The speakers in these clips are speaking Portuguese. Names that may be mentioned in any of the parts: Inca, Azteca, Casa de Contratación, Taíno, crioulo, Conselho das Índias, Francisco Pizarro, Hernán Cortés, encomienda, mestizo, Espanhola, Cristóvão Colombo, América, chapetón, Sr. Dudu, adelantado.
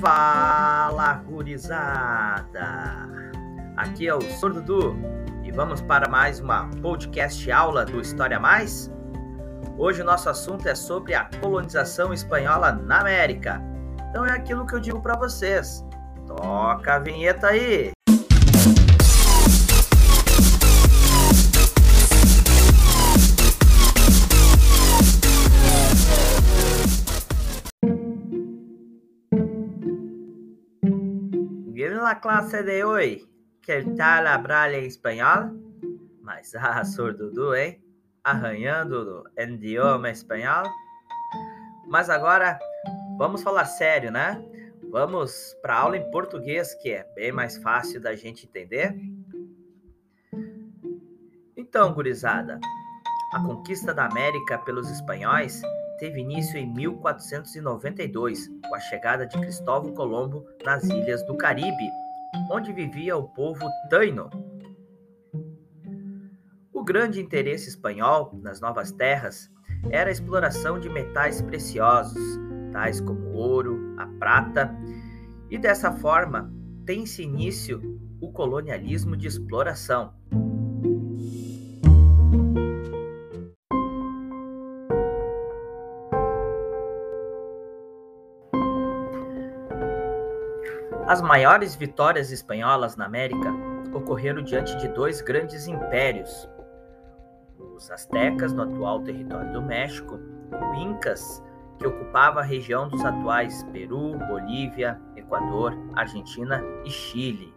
Fala, gurizada! Aqui é o Sr. Dudu e vamos para mais uma podcast aula do História Mais? Hoje o nosso assunto é sobre a colonização espanhola na América. Então é aquilo que eu digo para vocês. Toca a vinheta aí! Viene la clase de hoy. ¿Qué tal hablar en español? Mas, Sr. Dudu, hein? Arranhando o idioma espanhol. Mas agora, vamos falar sério, né? Vamos para a aula em português, que é bem mais fácil da gente entender. Então, gurizada, a conquista da América pelos espanhóis teve início em 1492, com a chegada de Cristóvão Colombo nas ilhas do Caribe, onde vivia o povo Taíno. O grande interesse espanhol nas novas terras era a exploração de metais preciosos, tais como o ouro, a prata, e dessa forma tem-se início o colonialismo de exploração. As maiores vitórias espanholas na América ocorreram diante de dois grandes impérios, os Aztecas, no atual território do México, e os Incas, que ocupava a região dos atuais Peru, Bolívia, Equador, Argentina e Chile.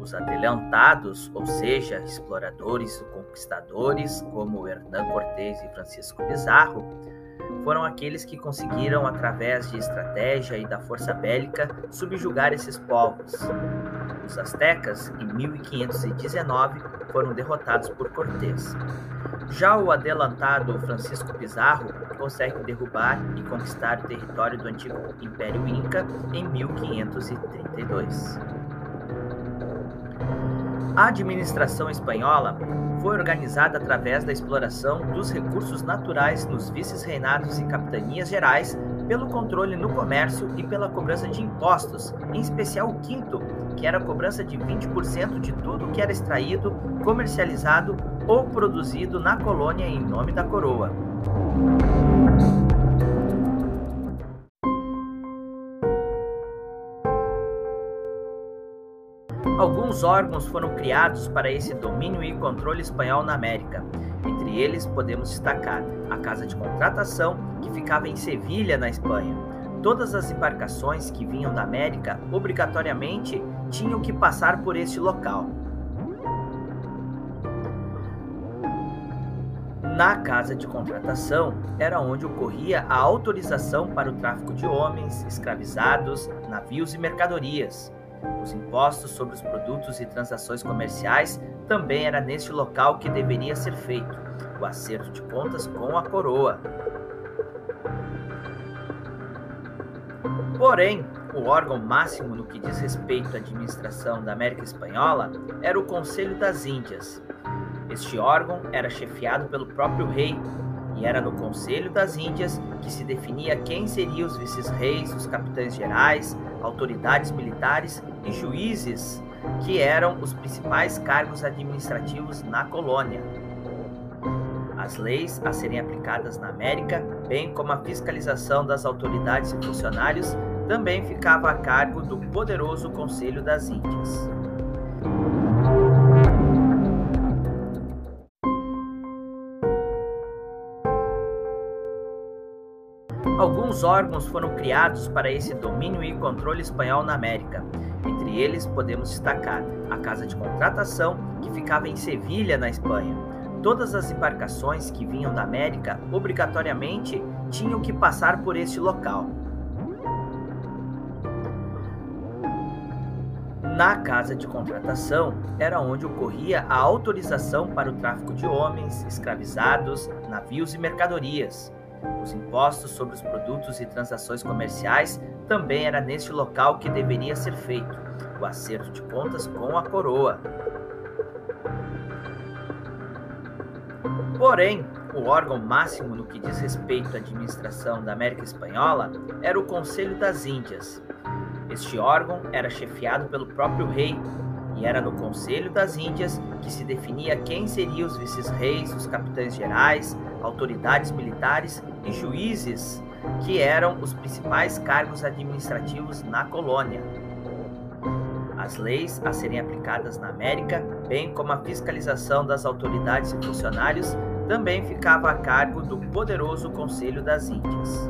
Os adelantados, ou seja, exploradores e conquistadores, como Hernán Cortés e Francisco Pizarro, foram aqueles que conseguiram, através de estratégia e da força bélica, subjugar esses povos. Os aztecas, em 1519, foram derrotados por Cortés. Já o adelantado Francisco Pizarro consegue derrubar e conquistar o território do antigo Império Inca em 1532. A administração espanhola foi organizada através da exploração dos recursos naturais nos vices-reinados e capitanias gerais, pelo controle no comércio e pela cobrança de impostos, em especial o quinto, que era a cobrança de 20% de tudo que era extraído, comercializado ou produzido na colônia em nome da coroa. Alguns órgãos foram criados para esse domínio e controle espanhol na América. Entre eles, podemos destacar a Casa de Contratação, que ficava em Sevilha, na Espanha. Todas as embarcações que vinham da América, obrigatoriamente, tinham que passar por este local. Na Casa de Contratação era onde ocorria a autorização para o tráfico de homens, escravizados, navios e mercadorias. Os impostos sobre os produtos e transações comerciais também era neste local que deveria ser feito o acerto de contas com a coroa. Porém, o órgão máximo no que diz respeito à administração da América Espanhola era o Conselho das Índias. Este órgão era chefiado pelo próprio rei, e era no Conselho das Índias que se definia quem seriam os vices-reis, os capitães gerais, autoridades militares e juízes, que eram os principais cargos administrativos na colônia. As leis a serem aplicadas na América, bem como a fiscalização das autoridades e funcionários, também ficava a cargo do poderoso Conselho das Índias. Alguns órgãos foram criados para esse domínio e controle espanhol na América. Entre eles, podemos destacar a Casa de Contratação, que ficava em Sevilha, na Espanha. Todas as embarcações que vinham da América, obrigatoriamente, tinham que passar por este local. Na Casa de Contratação era onde ocorria a autorização para o tráfico de homens, escravizados, navios e mercadorias. Os impostos sobre os produtos e transações comerciais também era neste local que deveria ser feito o acerto de contas com a coroa. Porém, o órgão máximo no que diz respeito à administração da América Espanhola era o Conselho das Índias. Este órgão era chefiado pelo próprio rei e era no Conselho das Índias que se definia quem seriam os vices-reis, os capitães-gerais, autoridades militares e juízes, que eram os principais cargos administrativos na colônia. As leis a serem aplicadas na América, bem como a fiscalização das autoridades e funcionários, também ficava a cargo do poderoso Conselho das Índias.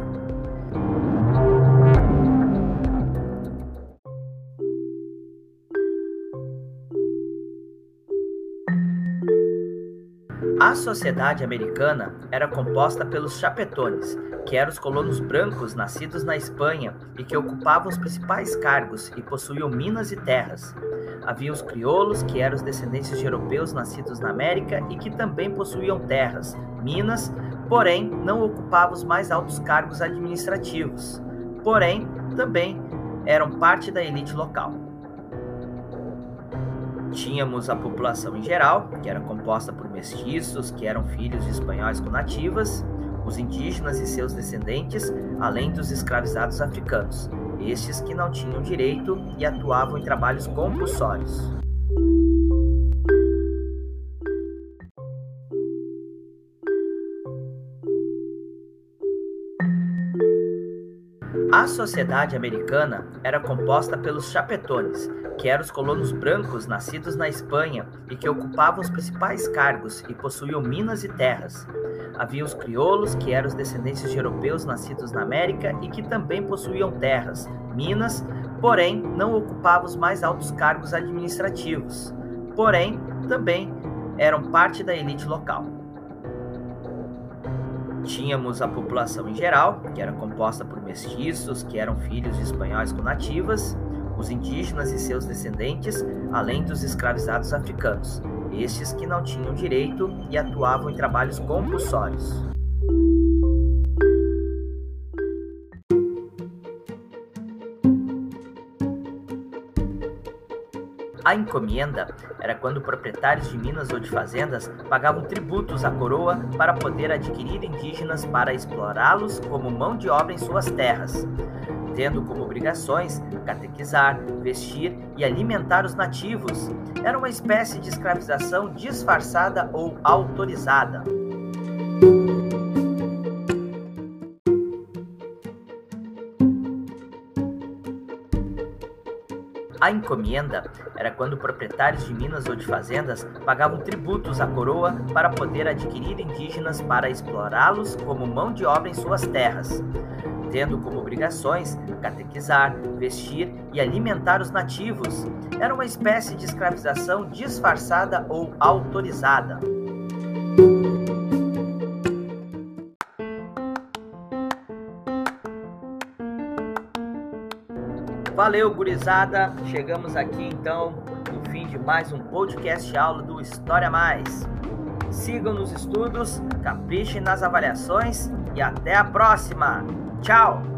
A sociedade americana era composta pelos chapetones, que eram os colonos brancos nascidos na Espanha e que ocupavam os principais cargos e possuíam minas e terras. Havia os crioulos, que eram os descendentes de europeus nascidos na América e que também possuíam terras, minas, porém não ocupavam os mais altos cargos administrativos, porém também eram parte da elite local. Tínhamos a população em geral, que era composta por mestiços, que eram filhos de espanhóis com nativas, os indígenas e seus descendentes, além dos escravizados africanos, estes que não tinham direito e atuavam em trabalhos compulsórios. A sociedade americana era composta pelos chapetones, que eram os colonos brancos nascidos na Espanha e que ocupavam os principais cargos e possuíam minas e terras. Havia os crioulos, que eram os descendentes de europeus nascidos na América e que também possuíam terras, minas, porém não ocupavam os mais altos cargos administrativos, porém também eram parte da elite local. Tínhamos a população em geral, que era composta por mestiços, que eram filhos de espanhóis com nativas, os indígenas e seus descendentes, além dos escravizados africanos, estes que não tinham direito e atuavam em trabalhos compulsórios. A encomienda era quando proprietários de minas ou de fazendas pagavam tributos à coroa para poder adquirir indígenas para explorá-los como mão de obra em suas terras, tendo como obrigações catequizar, vestir e alimentar os nativos. Era uma espécie de escravização disfarçada ou autorizada. A encomienda era quando proprietários de minas ou de fazendas pagavam tributos à coroa para poder adquirir indígenas para explorá-los como mão de obra em suas terras, tendo como obrigações catequizar, vestir e alimentar os nativos. Era uma espécie de escravização disfarçada ou autorizada. Valeu, gurizada! Chegamos aqui então no fim de mais um podcast aula do História Mais. Sigam nos estudos, caprichem nas avaliações e até a próxima! Tchau!